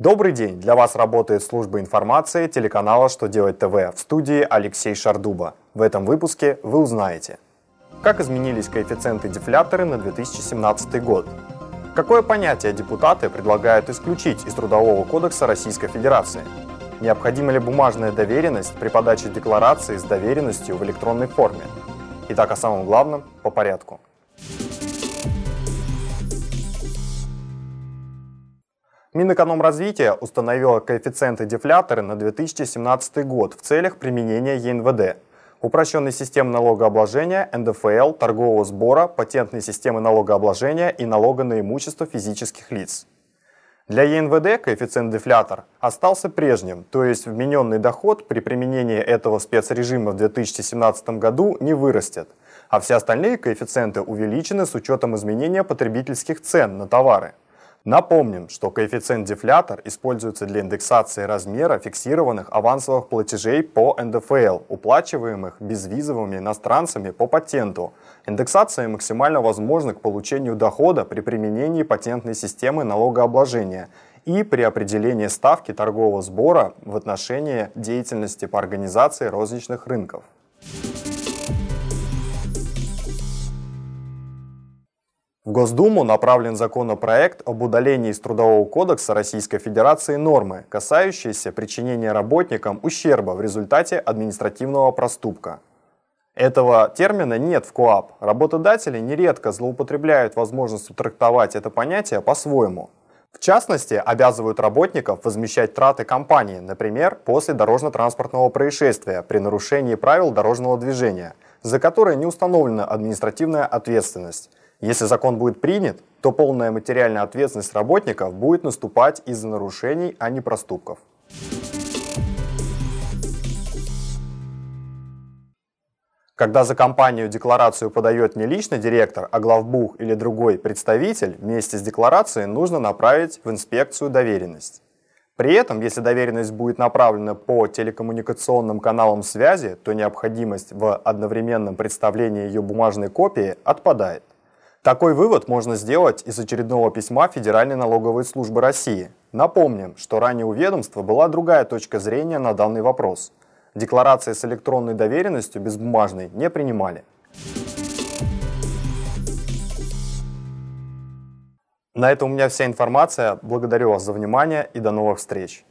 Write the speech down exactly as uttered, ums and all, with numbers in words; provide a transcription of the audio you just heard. Добрый день! Для вас работает служба информации телеканала «Что делать ТВ», в студии Алексей Шардуба. В этом выпуске вы узнаете, как изменились коэффициенты-дефляторы на две тысячи семнадцатый год, какое понятие депутаты предлагают исключить из Трудового кодекса Российской Федерации, необходима ли бумажная доверенность при подаче декларации с доверенностью в электронной форме. Итак, о самом главном по порядку. Минэкономразвитие установило коэффициенты-дефляторы на две тысячи семнадцатый год в целях применения Е Н В Д, упрощенной системы налогообложения, Н Д Ф Л, торгового сбора, патентной системы налогообложения и налога на имущество физических лиц. Для Е Н В Д коэффициент-дефлятор остался прежним, то есть вмененный доход при применении этого спецрежима в две тысячи семнадцатом году не вырастет, а все остальные коэффициенты увеличены с учетом изменения потребительских цен на товары. Напомним, что коэффициент-дефлятор используется для индексации размера фиксированных авансовых платежей по Н Д Ф Л, уплачиваемых безвизовыми иностранцами по патенту. Индексация максимально возможна к получению дохода при применении патентной системы налогообложения и при определении ставки торгового сбора в отношении деятельности по организации розничных рынков. В Госдуму направлен законопроект об удалении из Трудового кодекса Российской Федерации нормы, касающиеся причинения работникам ущерба в результате административного проступка. Этого термина нет в КОАП. Работодатели нередко злоупотребляют возможностью трактовать это понятие по-своему. В частности, обязывают работников возмещать траты компании, например, после дорожно-транспортного происшествия при нарушении правил дорожного движения, за которые не установлена административная ответственность. Если закон будет принят, то полная материальная ответственность работников будет наступать из-за нарушений, а не проступков. Когда за компанию декларацию подает не лично директор, а главбух или другой представитель, вместе с декларацией нужно направить в инспекцию доверенность. При этом, если доверенность будет направлена по телекоммуникационным каналам связи, то необходимость в одновременном представлении ее бумажной копии отпадает. Такой вывод можно сделать из очередного письма Федеральной налоговой службы России. Напомним, что ранее у ведомства была другая точка зрения на данный вопрос. Декларации с электронной доверенностью без бумажной не принимали. На этом у меня вся информация. Благодарю вас за внимание и до новых встреч.